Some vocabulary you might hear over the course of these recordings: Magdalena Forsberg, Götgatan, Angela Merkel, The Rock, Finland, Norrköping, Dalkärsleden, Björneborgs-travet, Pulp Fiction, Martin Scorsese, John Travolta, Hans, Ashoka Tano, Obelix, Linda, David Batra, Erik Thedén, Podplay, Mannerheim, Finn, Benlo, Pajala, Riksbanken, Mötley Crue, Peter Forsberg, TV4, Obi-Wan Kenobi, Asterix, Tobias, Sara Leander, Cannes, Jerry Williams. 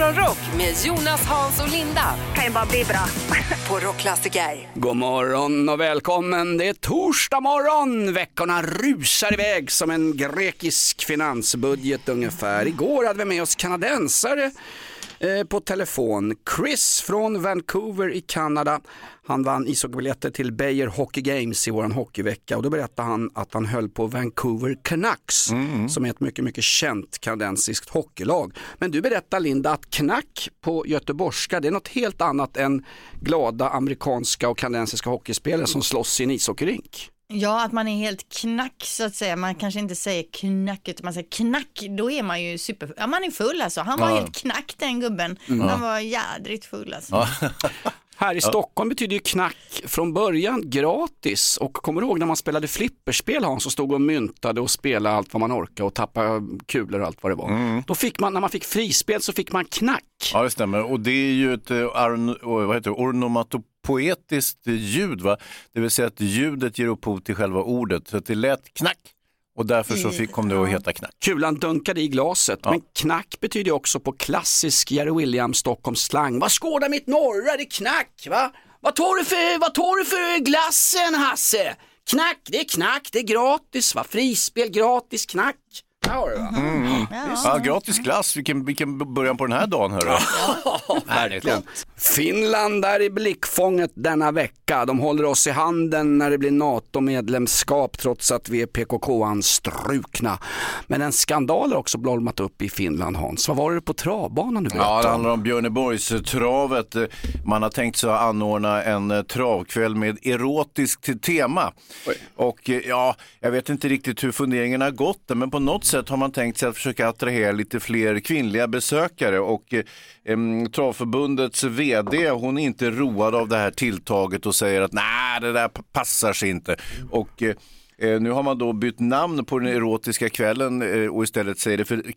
Morgonrock med Jonas, Hans och Linda. Kan ju bara bli bra. På Rockklassiker. God morgon och välkommen. Det är torsdag morgon. Veckorna rusar iväg som en grekisk finansbudget ungefär. Igår hade vi med oss kanadensare på telefon. Chris från Vancouver i Kanada. Han vann ishockeybiljetter till Bayer Hockey Games i våran hockeyvecka. Och då berättade han att han höll på Vancouver Canucks, som är ett mycket, mycket känt kanadensiskt hockeylag. Men du berättar, Linda, att knack på göteborgska, det är något helt annat än glada amerikanska och kanadensiska hockeyspelare som slåss i en ishockeyrink. Ja, att man är helt knack så att säga. Man kanske inte säger knack utan man säger knack. Då är man ju super... Ja, man är full alltså. Han var helt knack, den gubben. Han var jädrigt full alltså. Här i Stockholm betyder ju knack från början gratis. Och kommer du ihåg när man spelade flipperspel, Hans, så stod och myntade och spelade allt vad man orkade och tappade kulor och allt vad det var. Då fick man, när man fick frispel så fick man knack. Ja, det stämmer. Och det är ju ett ornomatopé. Poetiskt ljud, va? Det vill säga att ljudet ger upphov till själva ordet. Så att det lät knack. Och därför så kom det att heta knack. Kulan dunkade i glaset. Ja. Men knack betyder också på klassisk Jerry Williams Stockholms slang. Vad skådar mitt norra? Det är knack, va? Vad tar du för glassen, Hasse? Knack. Det är gratis, va? Frispel, gratis, knack. Ja, gratis glass. Vilken början på den här dagen, hörru. Verkligen. Finland är i blickfånget denna vecka. De håller oss i handen när det blir NATO-medlemskap, trots att vi är PKK-anstrukna. Men en skandal har också blommat upp i Finland, Hans. Vad var det på travbanan nu? Ja, det handlar om Björneborgs-travet. Man har tänkt sig att anordna en travkväll med erotiskt tema. Oj. Och ja, jag vet inte riktigt hur funderingarna har gått, men på något sätt har man tänkt sig att försöka attrahera lite fler kvinnliga besökare, och Travförbundets vd, hon är inte road av det här tilltaget och säger att nej, det där passar sig inte, och nu har man då bytt namn på den erotiska kvällen och istället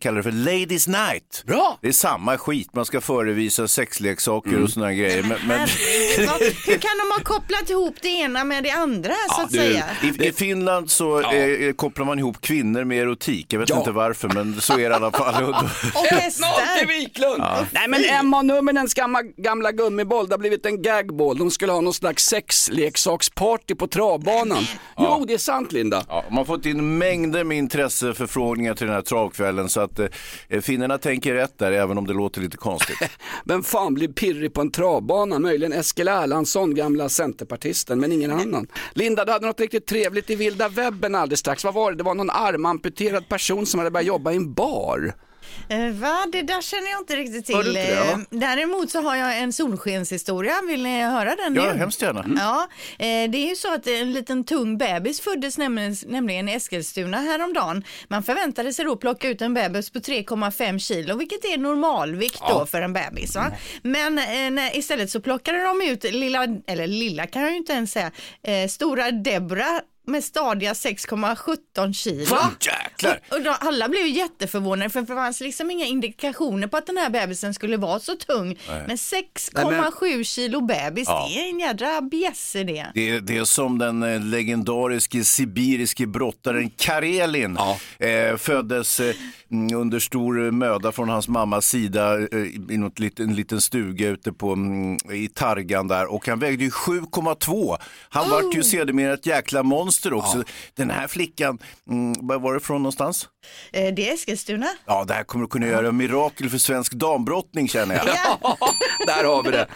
kallar det för Ladies Night. Bra! Det är samma skit, man ska förevisa sexleksaker och såna grejer. Men... Hur kan de ha kopplat ihop det ena med det andra, så att säga? I Finland så kopplar man ihop kvinnor med erotik. Jag vet inte varför, men så är det i alla fall. Och hästar! Viklund! Ja. Nej, men Emma-nummerens gamla gummiboll, det har blivit en gagboll. De skulle ha någon slags sexleksaksparty på travbanan. Jo, det är sant. Ja, man har fått in mängder med intresseförfrågningar till den här travkvällen, så att finnarna tänker rätt där, även om det låter lite konstigt. Vem fan blir pirrig på en travbana? Möjligen Eskil Erlandsson, gamla centerpartisten, men ingen annan. Linda, du hade något riktigt trevligt i vilda webben alldeles strax. Vad var det? Det var någon armamputerad person som hade börjat jobba i en bar. Va? Det där känner jag inte riktigt till. Däremot så har jag en solskenshistoria. Vill ni höra den nu? Ja, hemskt gärna. Ja, det är ju så att en liten tung bebis föddes nämligen i Eskilstuna häromdagen. Man förväntade sig då plocka ut en bebis på 3,5 kilo, vilket är normalvikt då för en bebis. Va? Men istället så plockade de ut lilla kan jag ju inte ens säga, stora Debra med stadiga 6,17 kilo. Va? Jäklar! Och då, alla blev ju jätteförvånade, för det fanns liksom inga indikationer på att den här bebisen skulle vara så tung. Nej. Men 6,7 kilo bebis, det är en jädra bjässe det. Det är som den legendariske sibiriske brottaren Karelin. Föddes under stor möda från hans mammas sida i en liten stuga ute i Targan där. Och han vägde ju 7,2. Han var ju sedermera ett jäkla monster också. Ja. Den här flickan, var var det från någonstans? Det är Eskilstuna. Ja, det här kommer att kunna göra en mirakel för svensk dambrottning, känner jag. Där har vi det.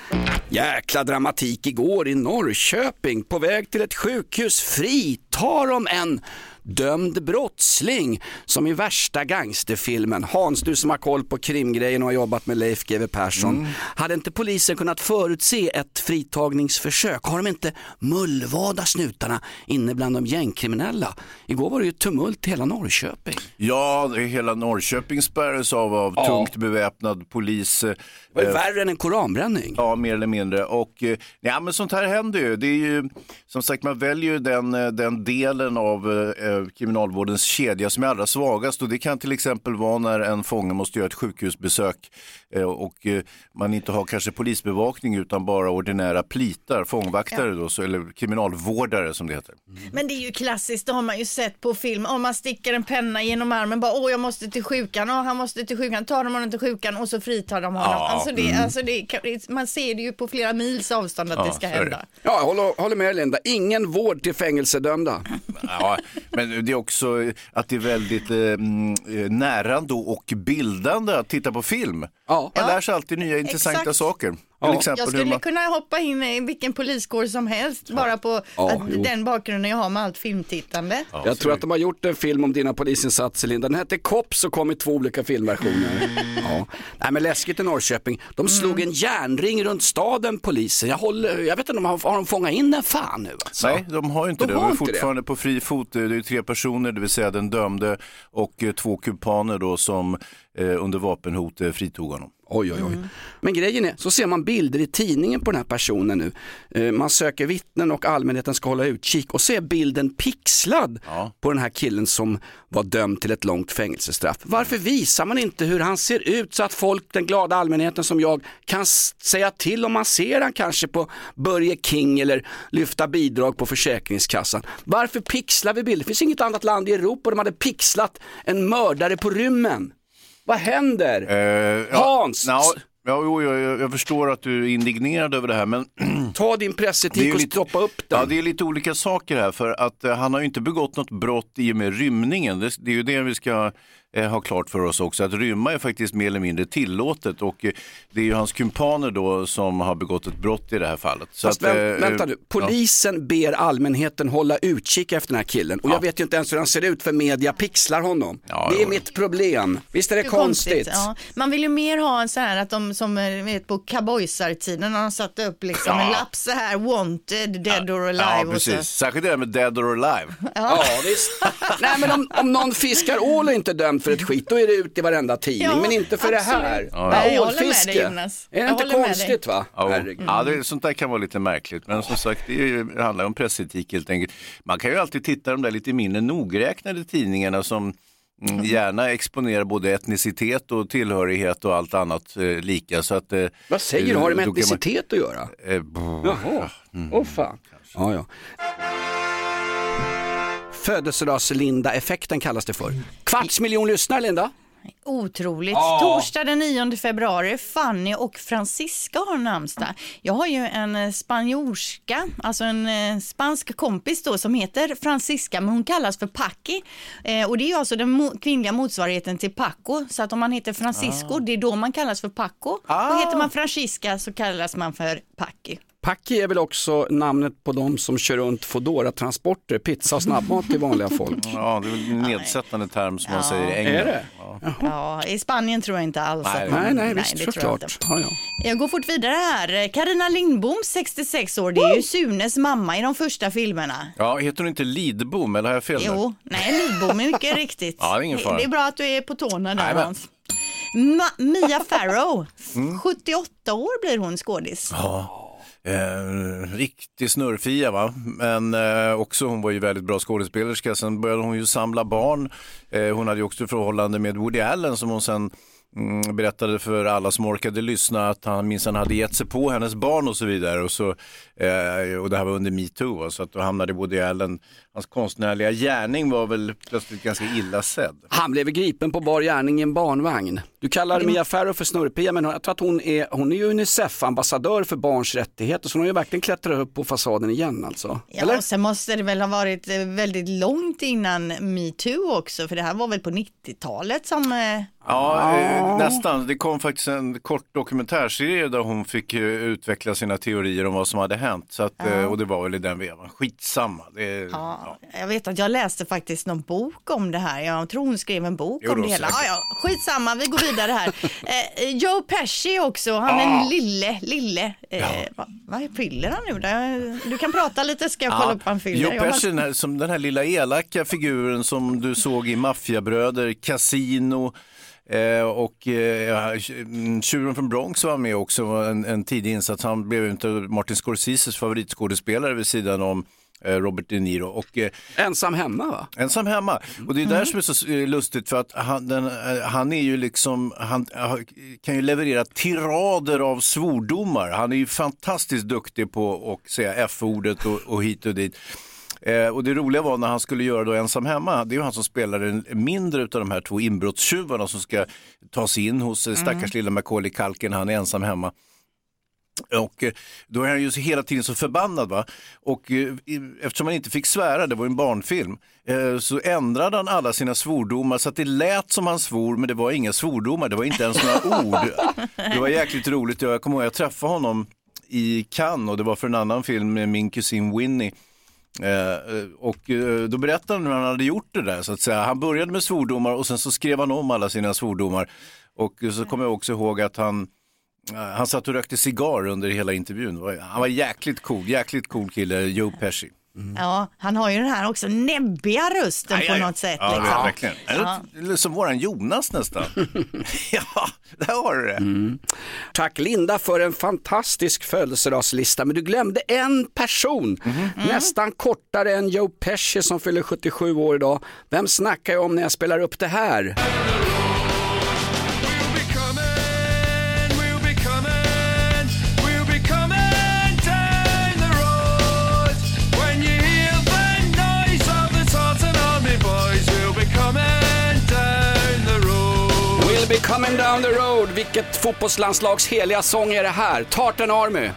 Jäkla dramatik igår i Norrköping. På väg till ett sjukhus fritar de en dömd brottsling, som i värsta gangsterfilmen. Hans, du som har koll på krimgrejen och har jobbat med Leif G.W. Persson, hade inte polisen kunnat förutse ett fritagningsförsök? Har de inte mullvada snutarna inne bland de gängkriminella? Igår var det ju tumult i hela Norrköping. Ja, hela Norrköping spärres av tungt beväpnad polis. Var det värre än en koranbränning? Ja, mer eller mindre. Och, men sånt här händer ju. Det är ju, som sagt, man väljer den delen av kriminalvårdens kedja som är allra svagast, och det kan till exempel vara när en fånge måste göra ett sjukhusbesök och man inte har kanske polisbevakning utan bara ordinära plitar, fångvaktare då, så, eller kriminalvårdare som det heter. Men det är ju klassiskt, det har man ju sett på film, om man sticker en penna genom armen bara, åh jag måste till sjukan, åh han måste till sjukan, tar de honom till sjukan och så fritar de honom. Ja. Alltså, man ser det ju på flera mils avstånd att det ska hända. Ja, håller med Linda. Ingen vård till fängelsedömda. Ja, men det är också att det är väldigt närande och bildande att titta på film. Ja. Man lär sig alltid nya intressanta saker. Ja. Jag skulle kunna hoppa in i vilken poliskår som helst bara på den bakgrunden jag har med allt filmtittande. Ja, jag tror att de har gjort en film om dina polisinsatser, Linda. Den hette Kops och kom i 2 olika filmversioner. Ja. Nej, men läskigt i Norrköping. De slog en järnring runt staden, polisen. Jag vet inte om de har fångat in den fan nu. Alltså. Nej, de har inte de det. De är fortfarande på fri fot. Det är 3 personer, det vill säga den dömde och 2 kumpaner då som under vapenhot fritog honom. Oj. Mm. Men grejen är, så ser man bilder i tidningen på den här personen nu. Man söker vittnen och allmänheten ska hålla utkik och se bilden pixlad på den här killen som var dömd till ett långt fängelsestraff. Varför visar man inte hur han ser ut så att folk, den glada allmänheten som jag, kan säga till om man ser han kanske på Burger King eller lyfta bidrag på Försäkringskassan? Varför pixlar vi bilder? Det finns inget annat land i Europa där de hade pixlat en mördare på rymmen. Vad händer? Hans! Jag förstår att du är indignerad över det här, men ta din pressetik och stoppa upp den. Ja, det är lite olika saker här, för att han har ju inte begått något brott i och med rymningen. Det är ju det vi ska ha klart för oss också, att rymma är faktiskt mer eller mindre tillåtet, och det är ju hans kumpaner då som har begått ett brott i det här fallet. Så fast att, vänta nu, polisen ber allmänheten hålla utkik efter den här killen, och jag vet ju inte ens hur han ser ut för media pixlar honom. Det är mitt problem. Visst är det konstigt? Ja. Man vill ju mer ha en så här att de som vet på cowboysartiden har satt upp liksom en lapp så här, wanted, dead or alive. Ja, precis. Och så. Särskilt det där med dead or alive. Ja visst. Nej, men om någon fiskar ål är inte dömd för ett skit, då är det ut i varenda tidning, men inte för det här. Nej, jag håller med dig, Jonas. Är det inte konstigt, va? Ja, sånt där kan vara lite märkligt, men som sagt, det handlar om pressetik helt enkelt. Man kan ju alltid titta de där lite mindre nogräknade tidningarna som gärna exponerar både etnicitet och tillhörighet och allt annat lika. Så att, vad säger du? Har det med etnicitet att göra? Jaha, fan. Ja. Födelsedagslinda-effekten kallas det för. 250 000 lyssnar, Linda. Otroligt. Torsdag den 9 februari, Fanny och Francisca har namnsdag. Jag har ju en spanjorska, alltså en spansk kompis då, som heter Francisca, men hon kallas för Paki. Och det är ju alltså den kvinnliga motsvarigheten till Paco, så att om man heter Francisco, det är då man kallas för Paco. Och heter man Francisca så kallas man för Paki. Paki är väl också namnet på de som kör runt Foodora-transporter, pizza och snabbmat till vanliga folk. Ja, det är väl en nedsättande term som man säger i England. Är det? Ja, i Spanien tror jag inte alls. Nej, visst, såklart. Jag går fort vidare här. Carina Lindbom, 66 år, det är ju Sunes mamma i de första filmerna. Ja, heter hon inte Lidbom, eller har jag fel? Jo, nej, Lidbom är mycket riktigt. Ja, det är ingen fara. Det är bra att du är på tårna där, Hans. Mia Farrow, 78 år blir hon, skådis. Riktig snurrfia, va? Men också, hon var ju väldigt bra skådespelerska. Sen började hon ju samla barn. Hon hade ju också förhållande med Woody Allen, som hon sen berättade för alla som orkade lyssna att han minsann hade gett sig på hennes barn och så vidare. Och det här var under MeToo, så att då hamnade Woody Allen. Hans konstnärliga gärning var väl plötsligt ganska illa sedd. Han blev gripen på bar gärning i en barnvagn. Du kallar Mia Farrow för snurrpia, men jag tror att hon är ju UNICEF-ambassadör för barns rättigheter, så hon har ju verkligen klättrat upp på fasaden igen alltså. Ja, eller? Sen måste det väl ha varit väldigt långt innan MeToo också, för det här var väl på 90-talet som... nästan. Det kom faktiskt en kort dokumentärserie där hon fick utveckla sina teorier om vad som hade hänt. Så att, och det var väl i den vevan. Skitsamma. Jag vet att jag läste faktiskt någon bok om det här. Jag tror hon skrev en bok om det hela. Skitsamma, vi går vidare här. Joe Pesci också. Han är en lille. Vad fyller han nu? Du kan prata lite, ska jag kolla upp vad han fyller. Joe Pesci, som den här lilla elaka figuren som du såg i Maffiabröder, Casino... Tjuren från Bronx var med också, en tidig insats. Han blev inte Martin Scorseses favoritskådespelare vid sidan om Robert De Niro. Och, ensam hemma, va? Ensam hemma. Och det är där som är så lustigt, för att han är ju liksom, han kan ju leverera tirader av svordomar. Han är ju fantastiskt duktig på att säga F-ordet och hit och dit. Och det roliga var när han skulle göra då Ensam hemma, det är ju han som spelar en mindre av de här två inbrottstjuvarna som ska ta sig in hos stackars lilla Macaulay Culkin. Han är ensam hemma. Och då är han ju hela tiden så förbannad, va? Och eftersom han inte fick svära, det var ju en barnfilm, så ändrade han alla sina svordomar så att det lät som han svor, men det var inga svordomar, det var inte ens några ord. Det var jäkligt roligt. Jag kommer ihåg, jag träffade honom i Cannes och det var för en annan film med min kusin Winnie. Och då berättade han hur han hade gjort det där, så att säga. Han började med svordomar och sen så skrev han om alla sina svordomar. Och så kommer jag också ihåg att han satt och rökte cigarr under hela intervjun. Han var jäkligt cool kille, Joe Pesci. Ja, han har ju den här också näbbiga rösten på något sätt. Ja, liksom. Verkligen. Ja. Som våran Jonas nästan. Ja, där har du det. Mm. Tack Linda för en fantastisk födelsedagslista. Men du glömde en person. Nästan kortare än Joe Pesci som fyller 77 år idag. Vem snackar jag om när jag spelar upp det här? Coming down the road. Vilket fotbollslandslags heliga sång är det här? Tartan Army. Nej,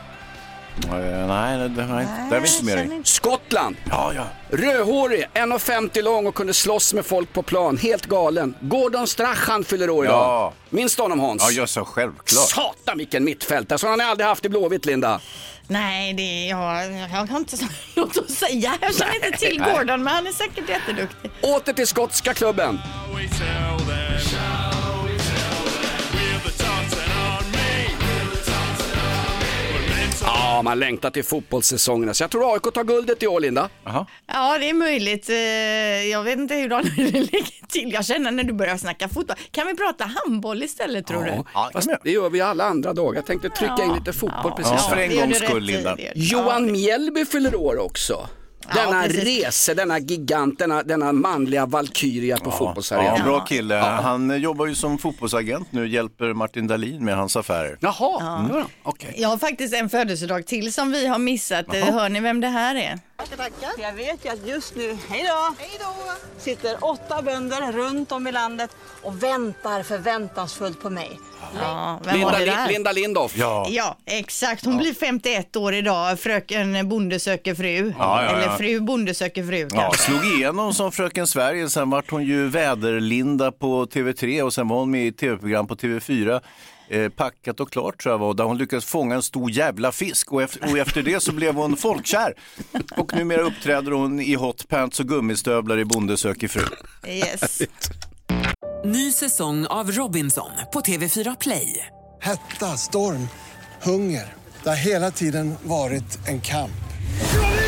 det är inte mer. Skottland. Ja. Rödhårig, 1,50 lång och kunde slåss med folk på plan. Helt galen. Gordon Strachan fyller år idag. Ja. Minns du honom, Hans? Ja, jag sa självklart. Satan, vilken mittfältare. Så han har aldrig haft i blåvitt, Linda. Nej, jag har inte något att säga. Jag känner inte till Gordon, men han är säkert jätteduktig. Åter till skotska klubben. Ja, man längtar till fotbollssäsongerna. Så jag tror AIK tar guldet i år, Linda. Aha. Ja, det är möjligt. Jag vet inte hur det ligger till. Jag känner när du börjar snacka fotboll. Kan vi prata handboll istället, tror du? Ja, fast det gör vi alla andra dagar. Jag tänkte trycka in lite fotboll precis. För en gångs skull, Linda. Johan Mjällby fyller år också. Denna rese, denna gigant, denna manliga valkyria på fotbollsarenan. Ja, bra kille. Han jobbar ju som fotbollsagent nu, hjälper Martin Dahlin med hans affärer. Jaha, okej. Jag har faktiskt en födelsedag till som vi har missat. Hör ni vem det här är? Jag vet ju att just nu, hej då, sitter 8 bönder runt om i landet och väntar förväntansfullt på mig. Ja, Linda Lindorff. Ja, exakt. Hon blir 51 år idag. Fröken bondesöker fru. Ja. Eller fru bondesöker fru. Ja, slog igenom som Fröken Sverige. Sen var hon ju väderlinda på TV3 och sen var hon med i tv-program på TV4. Packat och klart, tror jag var, där hon lyckades fånga en stor jävla fisk och efter det så blev hon folkkär och numera uppträder hon i hotpants och gummistövlar i bondesökerfru. Yes. Ny säsong av Robinson på TV4 Play. Hetta, storm, hunger. Det har hela tiden varit en kamp.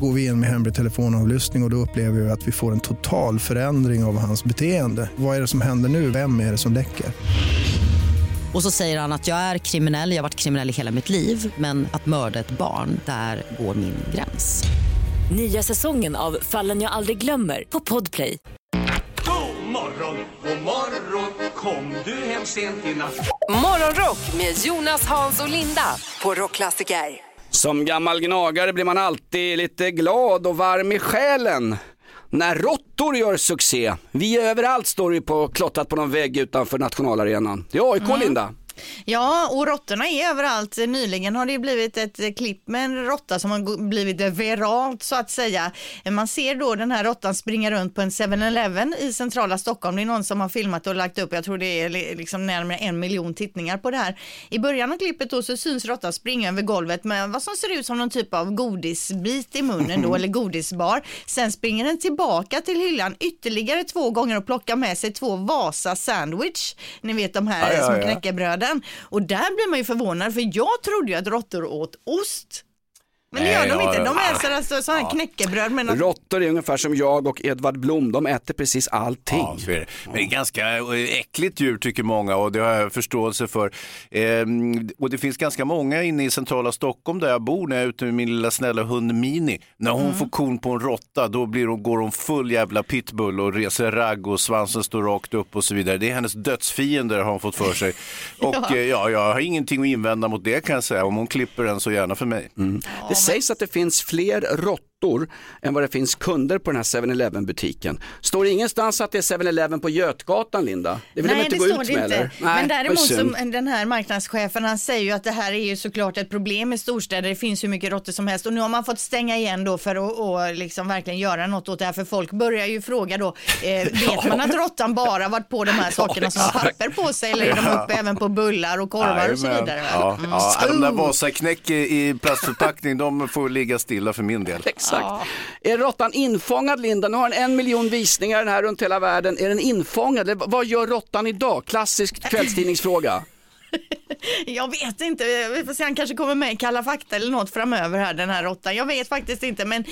Går vi in med hemlig telefonavlyssning och då upplever vi att vi får en total förändring av hans beteende. Vad är det som händer nu? Vem är det som läcker? Och så säger han att jag är kriminell, jag har varit kriminell i hela mitt liv. Men att mörda ett barn, där går min gräns. Nya säsongen av Fallen jag aldrig glömmer på Podplay. God morgon, kom du hem sent i natt. Morgonrock med Jonas, Hans och Linda på Rockklassiker. Som gammal gnagare blir man alltid lite glad och varm i själen när råttor gör succé. Vi överallt står ju på klottat på någon vägg utanför nationalarenan. Det är AIK, Linda. Ja, och råttorna är överallt. Nyligen har det blivit ett klipp med en råtta som har blivit viralt, så att säga. Man ser då den här råttan springa runt på en 7-Eleven i centrala Stockholm. Det är någon som har filmat och lagt upp. Jag tror det är liksom närmare 1 miljon tittningar på det här. I början av klippet då så syns råttan springa över golvet med vad som ser ut som någon typ av godisbit i munnen då, eller godisbar. Sen springer den tillbaka till hyllan ytterligare 2 gånger och plockar med sig 2 Vasa sandwich. Ni vet de här som knäcker bröden. Och där blir man ju förvånad, för jag trodde ju att råttor åt ost. Men det gör de inte. De äter alltså så här knäckebröd. Men råttor är ungefär som jag och Edvard Blom. De äter precis allting. Ja, det. Men det är ganska äckligt djur tycker många, och det har jag förståelse för. Och det finns ganska många inne i centrala Stockholm där jag bor, när jag är ute med min lilla snälla hund Mini. När hon får korn på en råtta, då går hon full jävla pitbull och reser ragg och svansen står rakt upp och så vidare. Det är hennes dödsfiender har hon fått för sig. Och jag har ingenting att invända mot det, kan jag säga. Om hon klipper den så gärna för mig. Mm. Ja. Det sägs att det finns fler råttor än vad det finns kunder på den här 7-Eleven-butiken. Står det ingenstans att det är 7-Eleven på Götgatan, Linda? Det vill de inte gå ut med, eller? Nej, men däremot som den här marknadschefen, han säger ju att det här är ju såklart ett problem i storstäder. Det finns hur mycket råttor som helst. Och nu har man fått stänga igen då för att och liksom verkligen göra något åt det här. För folk börjar ju fråga då, vet man att råttan bara varit på de här sakerna som har papper på sig? Eller är de uppe även på bullar och korvar och så vidare? De där Vasaknäck i plastförpackning, de får ligga stilla för min del. Exakt. Ja. Är råttan infångad, Linda? Nu har den 1 miljon visningar den här runt hela världen. Är den infångad? Vad gör råttan idag? Klassisk kvällstidningsfråga. Jag vet inte, vi får se, han kanske kommer med Kalla fakta eller något framöver här, den här råttan. Jag vet faktiskt inte, men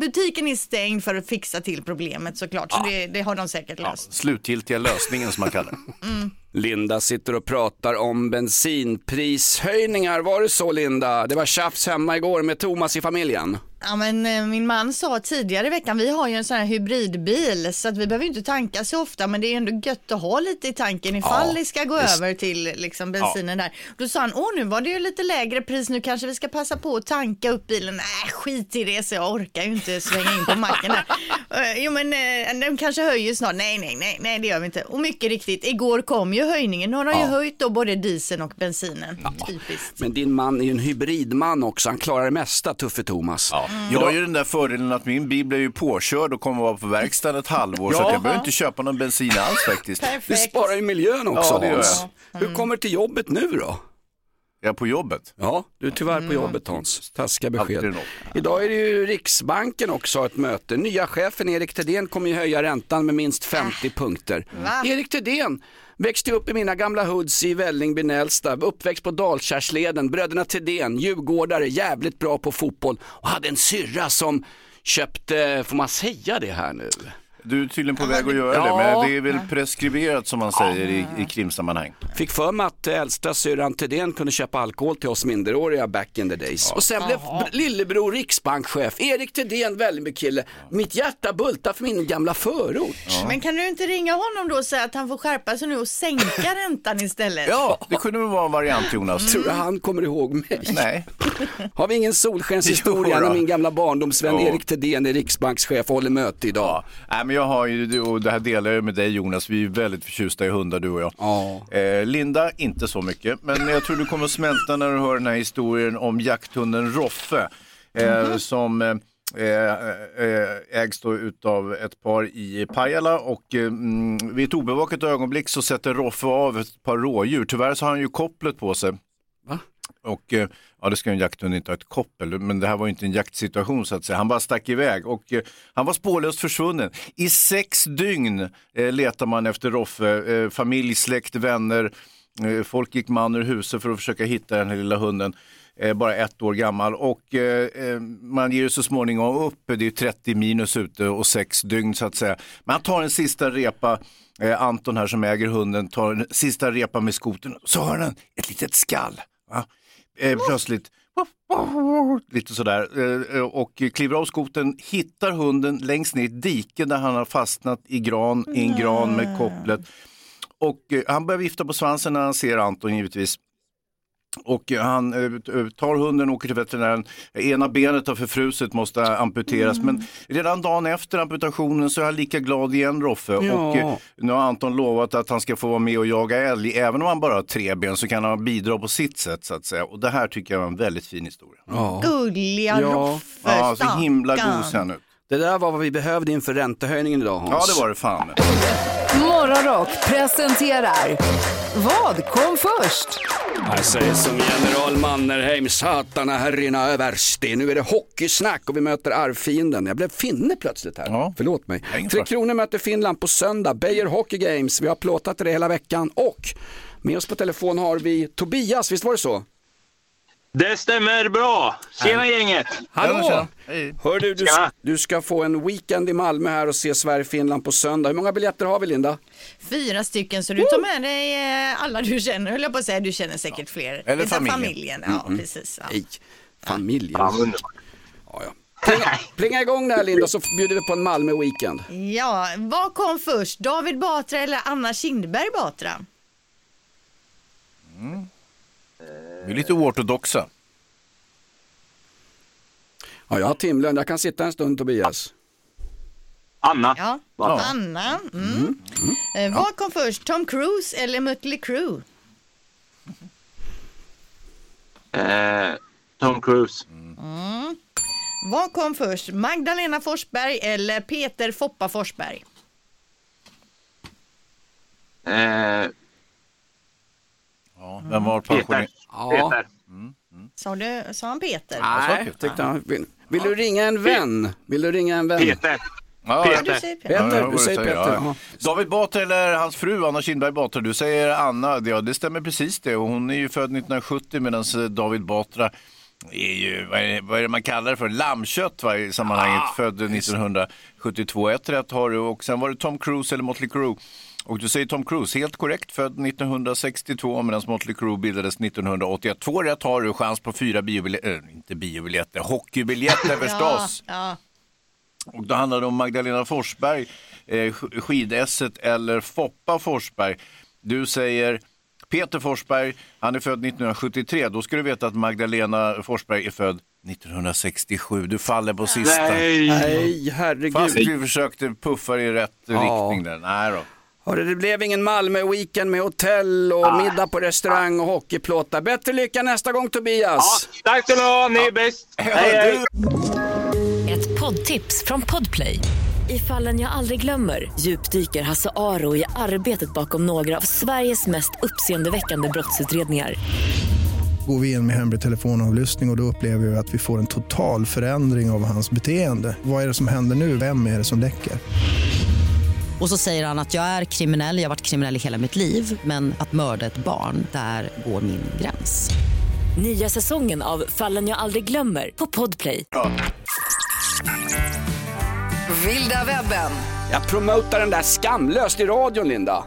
butiken är stängd för att fixa till problemet såklart. Så det har de säkert löst. Slutgiltiga lösningen som man kallar det. Linda sitter och pratar om bensinprishöjningar. Var det så, Linda? Det var tjafs hemma igår med Thomas i familjen. Ja, men min man sa tidigare i veckan, vi har ju en sån här hybridbil så att vi behöver inte tanka så ofta, men det är ju ändå gött att ha lite i tanken ifall vi ska gå över till liksom bensinen där. Då sa han, nu var det ju lite lägre pris, nu kanske vi ska passa på att tanka upp bilen. Nej, skit i det, så jag orkar ju inte svänga in på macken där. Jo, men den kanske höjer snart. Nej, det gör vi inte. Och mycket riktigt, igår kom ju höjningen. Nu har de ju höjt då både dieseln och bensinen. Typiskt. Men din man är ju en hybridman också, han klarar det mesta, tuffe Thomas. Jag har ju den där fördelen att min bil blir ju påkörd och kommer vara på verkstaden ett halvår, så att jag behöver inte köpa någon bensin alls faktiskt. Du sparar ju miljön också, Hans. Hur kommer till jobbet nu då? Jag är på jobbet. Ja, du är tyvärr på jobbet, Hans. Taskiga besked. Idag är det ju Riksbanken också, ett möte. Nya chefen Erik Thedén kommer ju höja räntan med minst 50 punkter. Erik Thedén växte upp i mina gamla hoods i Vällingby, Nälsta. Uppväxt på Dalkärsleden. Bröderna Thedén, djurgårdare, jävligt bra på fotboll. Och hade en syrra som köpte, får man säga det här nu? Du är tydligen på väg att göra det, men det är väl preskriberat som man säger i krimsammanhang. Fick för mig att äldsta syrran Thedén kunde köpa alkohol till oss minderåriga back in the days. Och sen blev lillebror riksbankschef. Erik Thedén, väldigt kille. Mitt hjärta bultar för min gamla förort. Ja. Men kan du inte ringa honom då och säga att han får skärpa sig nu och sänka räntan istället? Ja, det kunde väl vara en variant, Jonas. Tror du han kommer ihåg mig? Nej. Har vi ingen solskenshistoria när min gamla barndomsvän Erik Thedén är riksbankschef och håller möte idag? Nej, men jag har ju, och det här delar jag med dig, Jonas. Vi är väldigt förtjusta i hundar, du och jag. Linda, inte så mycket. Men jag tror du kommer att smälta när du hör den här historien om jakthunden Roffe. Som ägs då utav ett par i Pajala. Och vid ett obevakat ögonblick så sätter Roffe av ett par rådjur. Tyvärr så har han ju kopplet på sig. Va? Och det ska en jakthund inte ha ett koppel, men det här var ju inte en jaktsituation så att säga. Han bara stack iväg och han var spårlöst försvunnen. I 6 dygn letar man efter Roffe. Familj, släkt, vänner, folk gick man ur huset för att försöka hitta den här lilla hunden. Bara 1 år gammal, och man ger ju så småningom upp. Det är ju 30 minus ute och 6 dygn så att säga. Man tar en sista repa, Anton här som äger hunden tar en sista repa med skoten, så hör den ett litet skall. Plötsligt lite sådär, och kliver av skoten, hittar hunden längst ner i diken där han har fastnat i en gran med kopplet, och han börjar vifta på svansen när han ser Anton givetvis, Och han tar hunden och åker till veterinären. Ena benet har förfruset, måste amputeras. Men redan dagen efter amputationen så är han lika glad igen, Roffe. Ja. Och nu har Anton lovat att han ska få vara med och jaga älg. Även om han bara har tre ben så kan han bidra på sitt sätt, så att säga. Och det här tycker jag är en väldigt fin historia. Ja. Gulliga Roffe. Ja, så himla gos här nu. Det där var vad vi behövde inför räntehöjningen idag, Hans. Ja, det var det fan. Morgonrock presenterar... Vad kom först? Jag säger som general Mannerheim, satana herrarna överst. Nu är det hockeysnack och vi möter arvfienden. Jag blev finne plötsligt här, ja. Förlåt mig. Tre Kronor möter Finland på söndag, Bayer Hockey Games. Vi har plåtat det hela veckan och med oss på telefon har vi Tobias, visst var det så? Det stämmer bra. Tjena gänget. Hallå. Hör du ska få en weekend i Malmö här och se Sverige-Finland på söndag. Hur många biljetter har vi, Linda? 4 stycken, så du tar med dig alla du känner. Höll jag på att säga, du känner säkert fler. Eller familjen. Ja, precis. Ja. Nej, familjen. Ja. Plinga igång där, Linda, så bjuder vi på en Malmö-weekend. Ja, vad kom först? David Batra eller Anna Kindberg Batra? Vi är lite oortodoxa. Ja, jag har timlön. Jag kan sitta en stund, Tobias. Anna. Ja, Anna. Vad kom först? Tom Cruise eller Mötley Crüe? Tom Cruise. Vad kom först? Magdalena Forsberg eller Peter Foppa Forsberg? Ja, vem var pensionär? Peter. Sa han Peter? Nej, tyckte han. Vill du ringa en vän? Peter. Ja, Peter. Du säger Peter. Ja. David Batra eller hans fru Anna Kindberg Batra. Du säger Anna. Ja, det stämmer precis det. Och hon är ju född 1970 medan David Batra är ju, vad är det man kallar det för? Lammkött, va, i sammanhanget. Född 1972. Ett rätt har du. Och sen var det Tom Cruise eller Mötley Crüe. Och du säger Tom Cruise, helt korrekt, född 1962 medan Mötley Crüe bildades 1981. 2 rätt har du, chans på 4 biobiljetter, inte biobiljetter, hockeybiljetter förstås. Ja. Och då handlar det om Magdalena Forsberg, skidesset eller Foppa Forsberg. Du säger Peter Forsberg, han är född 1973. Då ska du veta att Magdalena Forsberg är född 1967. Du faller på sista. Nej, herregud. Fast vi försökte puffa i rätt riktning där. Nej då. Hörde, det blev ingen Malmö-weekend med hotell och middag på restaurang och hockeyplåta. Bättre lycka nästa gång, Tobias. Ja, tack så mycket, ni är bäst. Hej. Ett poddtips från Podplay. I Fallen jag aldrig glömmer djupdyker Hasse Aro i arbetet bakom några av Sveriges mest uppseendeväckande brottsutredningar. Går vi in med hemlig telefonavlyssning och då upplever vi att vi får en total förändring av hans beteende. Vad är det som händer nu? Vem är det som läcker? Och så säger han att jag är kriminell, jag har varit kriminell i hela mitt liv. Men att mörda ett barn, där går min gräns. Nya säsongen av Fallen jag aldrig glömmer på Podplay. Ja. Vilda webben. Jag promotar den där skamlöst i radion, Linda.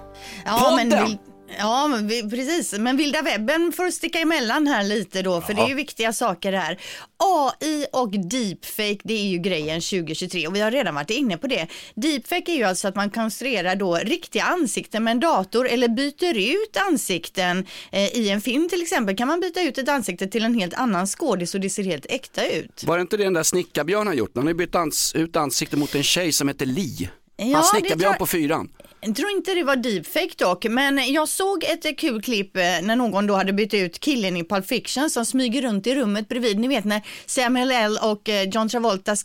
Precis. Men vilda webben får sticka emellan här lite då, för det är ju viktiga saker här. AI och deepfake, det är ju grejen 2023 och vi har redan varit inne på det. Deepfake är ju alltså att man konstruerar då riktiga ansikten med en dator eller byter ut ansikten. I en film till exempel kan man byta ut ett ansikte till en helt annan skådis och det ser helt äkta ut. Var det inte det den där snickarbjörn har gjort? Han har bytt ut ansikte mot en tjej som heter Li. Ja, han snickarbjörn på 4. Jag tror inte det var deepfake dock, men jag såg ett kul klipp när någon då hade bytt ut killen i Pulp Fiction som smyger runt i rummet bredvid. Ni vet när Samuel L. och John Travolta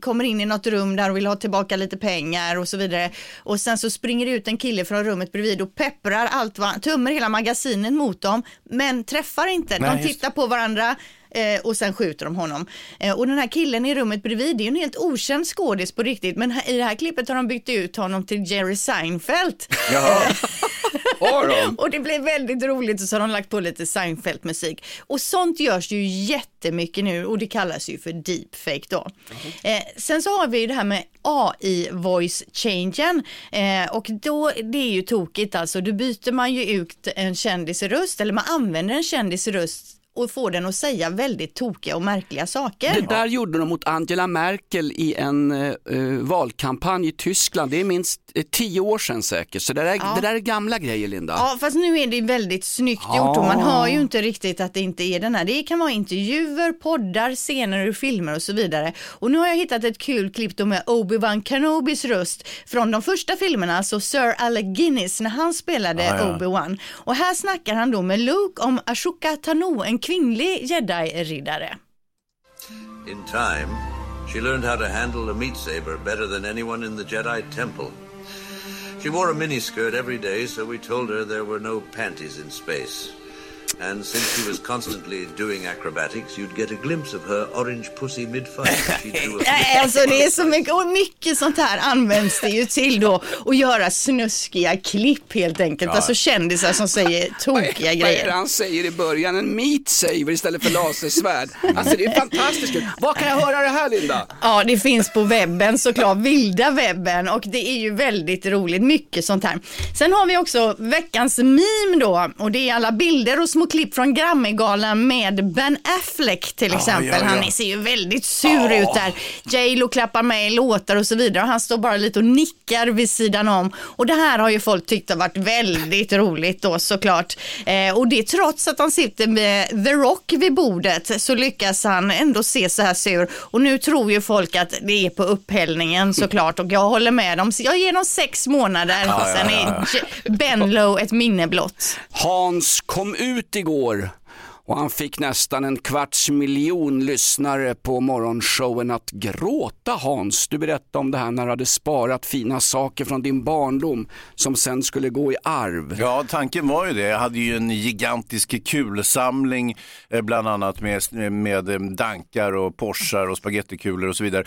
kommer in i något rum där och vill ha tillbaka lite pengar och så vidare. Och sen så springer ut en kille från rummet bredvid och pepprar allt, tömmer hela magasinet mot dem, men träffar inte. De tittar på varandra. Och sen skjuter de honom. Och den här killen i rummet bredvid, det är ju en helt okänd skådis på riktigt. Men i det här klippet har de byggt ut honom till Jerry Seinfeld. Jaha. Och det blev väldigt roligt, och så har de lagt på lite Seinfeld-musik. Och sånt görs ju jättemycket nu, och det kallas ju för deepfake då. Sen så har vi ju det här med AI-voice-changen. Och då, det är ju tokigt alltså. Då byter man ju ut en kändisröst, eller man använder en kändisröst och får den att säga väldigt tokiga och märkliga saker. Det där gjorde de mot Angela Merkel i en valkampanj i Tyskland. Det är minst 10 år sedan säkert. Så det där är gamla grejer, Linda. Ja, fast nu är det väldigt snyggt gjort och man hör ju inte riktigt att det inte är den här. Det kan vara intervjuer, poddar, scener ur filmer och så vidare. Och nu har jag hittat ett kul klipp då med Obi-Wan Kenobis röst från de första filmerna, alltså Sir Alec Guinness när han spelade Obi-Wan. Och här snackar han då med Luke om Ashoka Tano, en kvinnlig Jedi-riddare. In time, she learned how to handle a meat saber better than anyone in the Jedi temple. She wore a miniskirt every day, so we told her there were no panties in space. And since she was constantly doing acrobatics, you'd get a glimpse of her orange pussy mid-fight. Alltså det är så mycket, och mycket sånt här används det ju till då, och göra snuskiga klipp helt enkelt. Ja. Alltså kändisar som säger tokiga grejer. Han säger i början en meat saver istället för lasersvärd. Alltså det är fantastiskt. Vad kan jag höra det här, Linda? Ja, det finns på webben såklart, vilda webben, och det är ju väldigt roligt, mycket sånt här. Sen har vi också veckans meme då, och det är alla bilder och små klipp från Grammy-galan med Ben Affleck till exempel. Ja. Han ser ju väldigt sur ut där. J-Lo klappar med låtar och så vidare. Och han står bara lite och nickar vid sidan om. Och det här har ju folk tyckt har varit väldigt roligt då såklart. Och det trots att han sitter med The Rock vid bordet så lyckas han ändå se så här sur. Och nu tror ju folk att det är på upphällningen såklart. Och jag håller med dem. Jag ger dem 6 månader. Sen är Benlo ett minneblott. Hans kom ut igår och han fick nästan 250,000 lyssnare på morgonshowen att gråta. Hans, du berättade om det här när du hade sparat fina saker från din barndom som sen skulle gå i arv. Ja, tanken var ju det. Jag hade ju en gigantisk kulsamling bland annat med dankar och Porschar och spagettikulor och så vidare.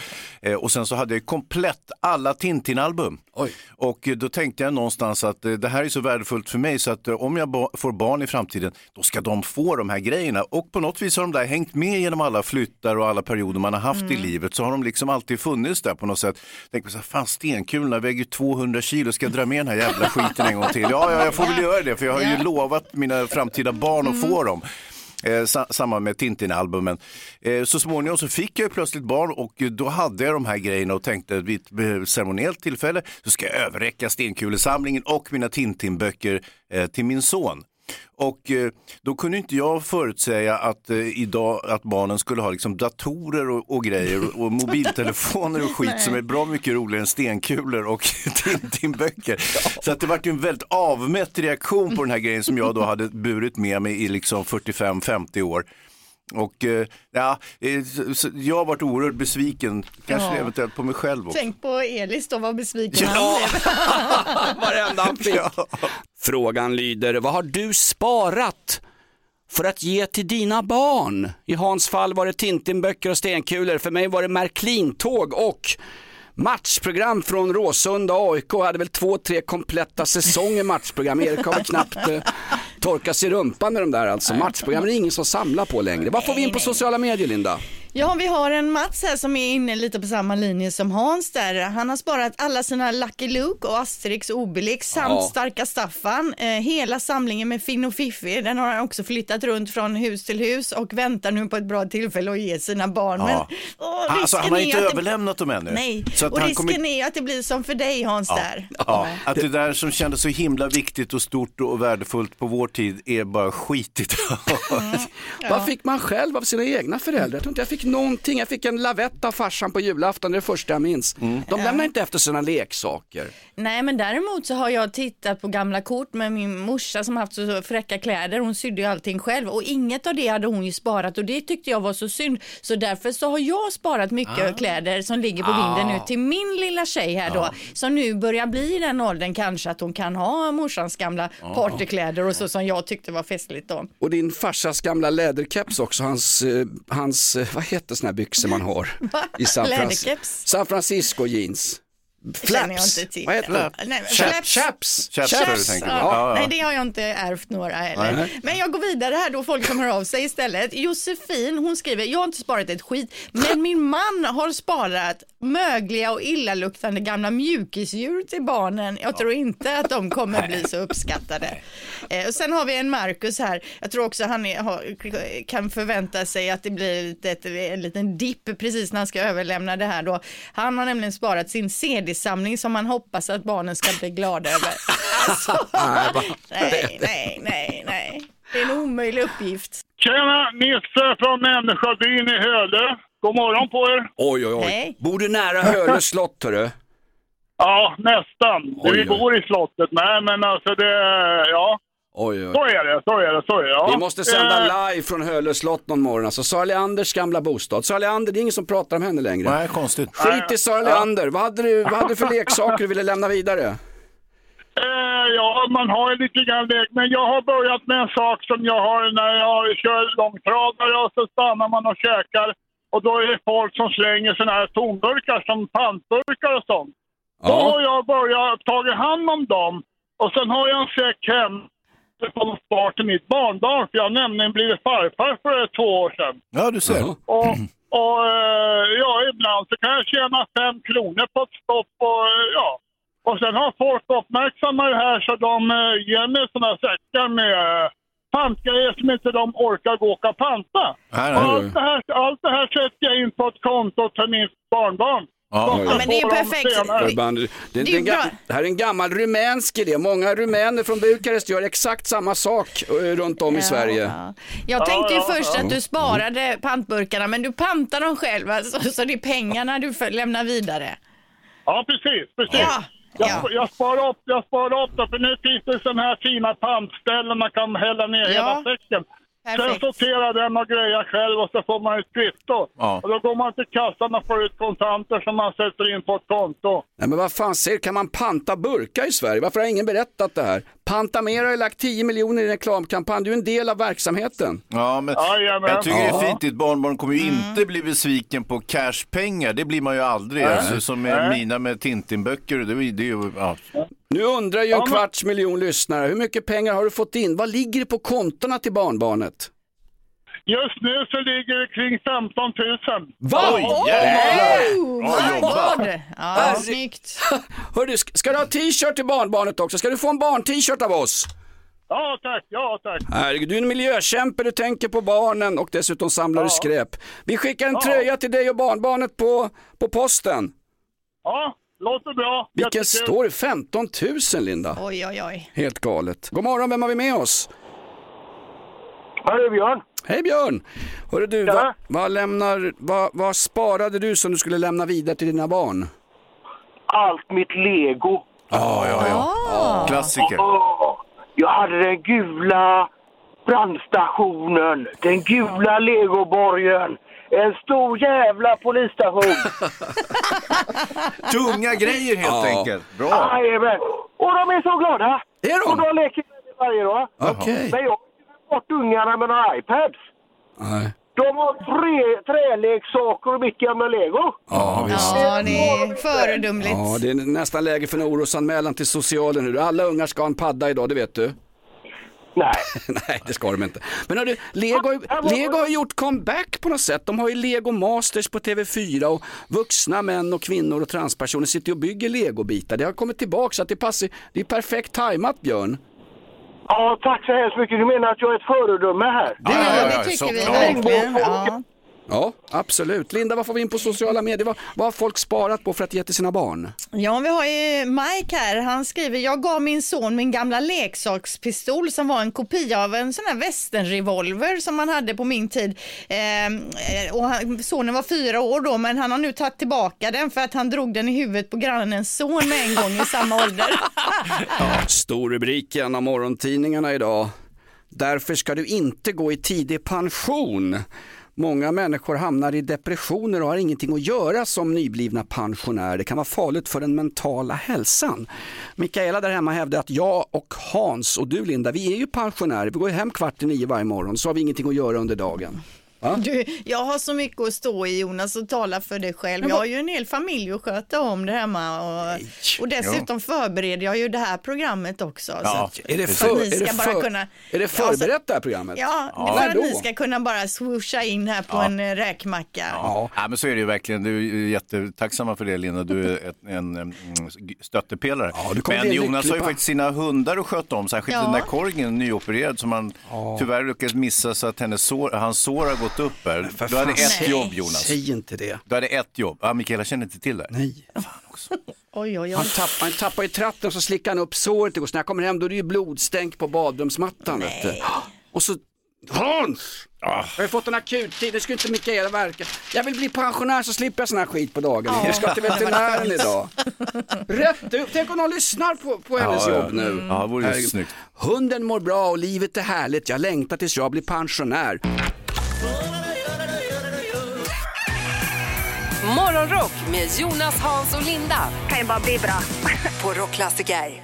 Och sen så hade jag komplett alla Tintin-album. Oj. Och då tänkte jag någonstans att det här är så värdefullt för mig så att om jag får barn i framtiden då ska de få de här grejerna. Och på något vis har de där hängt med genom alla flyttar och alla perioder man har haft i livet, så har de liksom alltid funnits där på något sätt. Tänk på så här, fan, stenkulorna väger 200 kilo, ska jag dra med den här jävla skiten en gång till? Ja, jag får väl göra det, för jag har ju lovat mina framtida barn att få dem. Samma med Tintin-albumen. Så småningom så fick jag plötsligt barn och då hade jag de här grejerna och tänkte att vid ett ceremoniellt tillfälle så ska jag överräcka stenkulesamlingen och mina Tintin-böcker till min son. Och då kunde inte jag förutsäga att idag att barnen skulle ha liksom datorer och grejer och mobiltelefoner och skit som är bra mycket roligare än stenkulor och Tintinböcker. Så att det var en väldigt avmätt reaktion på den här grejen som jag då hade burit med mig i liksom 45-50 år. Och jag har varit oerhört besviken, kanske eventuellt på mig själv också. Tänk på Elis då, vad besviken han varenda han fick. Frågan lyder, vad har du sparat för att ge till dina barn? I Hans fall var det Tintinböcker och stenkulor. För mig var det Märklintåg och matchprogram från Råsunda AIK. Hade väl 2-3 kompletta säsonger matchprogram. Erik har väl knappt torkat sig rumpan med de där. Alltså matchprogram är ingen som samlar på längre. Vad får vi in på sociala medier, Linda? Ja, vi har en Mats här som är inne lite på samma linje som Hans där. Han har sparat alla sina Lucky Luke och Asterix och Obelix samt Starka Staffan. Hela samlingen med Finn och Fiffi. Den har han också flyttat runt från hus till hus och väntar nu på ett bra tillfälle att ge sina barn. Men, alltså, han har inte överlämnat dem ännu. Nej, så att och han risken är att det blir som för dig, Hans, där. Ja, att det där som kändes så himla viktigt och stort och värdefullt på vår tid är bara skitigt. Vad fick man själv av sina egna föräldrar? Jag tror inte jag fick någonting. Jag fick en lavett av farsan på julafton, det är det första jag minns. De lämnar inte efter sina leksaker. Nej, men däremot så har jag tittat på gamla kort med min morsa som haft så fräcka kläder. Hon sydde ju allting själv och inget av det hade hon ju sparat och det tyckte jag var så synd. Så därför så har jag sparat mycket kläder som ligger på vinden nu till min lilla tjej här då, som nu börjar bli den åldern kanske att hon kan ha morsans gamla partykläder och så som jag tyckte var festligt då. Och din farsas gamla läderkeps också, hans vad heter såna här byxor man har i San Francisco jeans. Flaps. Vad heter det? Nej, Chaps. Ja. Nej, det har jag inte ärvt några heller. Nej. Men jag går vidare här då, folk som hör av sig istället. Josefin, hon skriver: jag har inte sparat ett skit, men min man har sparat mögliga och illaluktande gamla mjukisdjur till barnen. Jag tror inte att de kommer bli så uppskattade. Och sen har vi en Marcus här. Jag tror också han kan förvänta sig att det blir en liten dipp precis när han ska överlämna det här då. Han har nämligen sparat sin CD-samling som man hoppas att barnen ska bli glada över. Alltså, nej. Det är en omöjlig uppgift. Tjena, Nisse från Människabyn i Hölö. God morgon på er. Oj. Hej. Bor du nära Hölö slott, hörru? Ja, nästan. Vi bor i slottet. Nej, men alltså det... Ja. Oj. Så är det. Ja. Vi måste sända live från Hölö slott någon morgon. Alltså Sara Leanders gamla bostad. Sara Leander, det är ingen som pratar om henne längre. Nej, konstigt. Skit i Sara Leander. Vad hade du för leksaker du ville lämna vidare? Ja, man har lite grann lek. Men jag har börjat med en sak som jag har när jag kör långtradare. Och så stannar man och käkar. Och då är det folk som slänger såna här tomburkar som pantburkar och sånt. Ja. Då har jag börjat ta hand om dem. Och sen har jag en säck hem på spar till mitt barnbarn. För jag nämligen blev farfar för 2 år sedan. Ja, du ser. Och ibland så kan jag tjäna 5 kronor på ett stopp. Och. Och sen har folk uppmärksamma det här så de ger mig såna säckar med... pantgrejer som inte de orkar gå och panta. Allt det här sätter jag in på ett konto till min barnbarn. Ja, men det är perfekt. Det här är en gammal rumänsk idé. Många rumäner från Bukarest gör exakt samma sak runt om i Sverige. Ja. Jag tänkte ju först att du sparade pantburkarna, men du pantar dem själv, alltså, så det är pengarna du lämnar vidare. Ja, precis. Ja. Jag sparar upp det, för nu finns det sådana här fina pantställen man kan hälla ner hela säcken. Sen sorterar den och grejer själv och så får man ett kvitto. Ja. Och då går man till kassan och får ut kontanter som man sätter in på ett konto. Nej, men vad fan ser, kan man panta burkar i Sverige? Varför har ingen berättat det här? Pantamera har ju lagt 10 miljoner i reklamkampanj. Du är en del av verksamheten. Ja, men jag tycker det är fint. Ditt barnbarn kommer ju inte bli besviken på cashpengar. Det blir man ju aldrig. Alltså, som mina med Tintinböcker. Nu undrar ju en 250 000 lyssnare. Hur mycket pengar har du fått in? Vad ligger det på kontorna till barnbarnet? Just nu så ligger det kring 15 000. Vad? Jävlar! Ja, snyggt. Hörru, ska du ha t-shirt till barnbarnet också? Ska du få en barn-t-shirt av oss? Ja, tack. Du är en miljökämpe, du tänker på barnen och dessutom samlar du skräp. Vi skickar en tröja till dig och barnbarnet på posten. Ja, låter bra. Vilken står 15 000, Linda? Oj. Helt galet. God morgon, vem har vi med oss? Hej Björn. Hörru du, vad sparade du som du skulle lämna vidare till dina barn? Allt mitt Lego. Klassiker. Jag hade den gula brandstationen, den gula Legoborgen, en stor jävla polisstation. Tunga grejer helt enkelt. Bra. Och de är så glada. Är de? Och de leker varje dag. Okej. Okay. Bort ungarna med några iPads. Nej. De har träleksaker och mycket med Lego. Ja, visst. Ja, det är föredömligt. Ja, det är nästan läge för en orosanmälan till socialen nu. Alla ungar ska ha en padda idag, det vet du. Nej. Nej, det ska de inte. Men hörru, Lego har gjort comeback på något sätt. De har ju Lego Masters på TV4 och vuxna män och kvinnor och transpersoner sitter och bygger Lego-bitar. Det har kommit tillbaka så att det passar. Det är perfekt tajmat, Björn. Ja, tack så hemskt mycket. Du menar att jag är ett föredöme här? Det tycker vi verkligen. Ja, absolut. Linda, vad får vi in på sociala medier? Vad har folk sparat på för att ge till sina barn? Ja, vi har ju Mike här. Han skriver: jag gav min son min gamla leksakspistol som var en kopia av en sån här västernrevolver som man hade på min tid. Och sonen var 4 år då, men han har nu tagit tillbaka den för att han drog den i huvudet på grannens son med en gång i samma ålder. Stor rubrik i en av morgontidningarna idag. Därför ska du inte gå i tidig pension. Många människor hamnar i depressioner och har ingenting att göra som nyblivna pensionärer. Det kan vara farligt för den mentala hälsan. Mikaela där hemma hävdade att jag och Hans och du Linda, vi är ju pensionärer. Vi går hem 8:45 varje morgon, så har vi ingenting att göra under dagen. Du, jag har så mycket att stå i, Jonas, och tala för dig själv. Jag har ju en hel familj att sköta om det hemma. Och dessutom förbereder jag ju det här programmet också. Ja. Så är det förberett det här programmet? Ja, det är för att ni ska kunna bara swoosha in här på en räkmacka. Ja. Ja, men så är det ju verkligen. Du är jättetacksamma för det, Linda. Du är en stöttepelare. Ja, men Jonas har ju faktiskt sina hundar att sköta om. Särskilt den där korgen, nyopererad, som han tyvärr lyckades missa så att hans sår har gått upp här. Du hade ett jobb, Jonas. Säg inte det. Du hade ett jobb. Ja, Mikaela känner inte till det. Nej. Fan också. Oj, oj, oj. Han tappar i tratten och så slickar han upp såret. Och så när jag kommer hem då är det ju blodstänk på badrumsmattan. Vet du. Och så... Hans! Jag har fått en akuttid. Det skulle inte Mikaela verka. Jag vill bli pensionär så slipper jag sån här skit på dagen. Jag ska till veterinären idag. Rätt upp. Tänk om någon lyssnar på hennes jobb nu. Ja, det vore snyggt. Hunden mår bra och livet är härligt. Jag längtar tills jag blir pensionär. Morgonrock med Jonas, Hans och Linda. Kan ju bara bli bra. På Rockklassiker.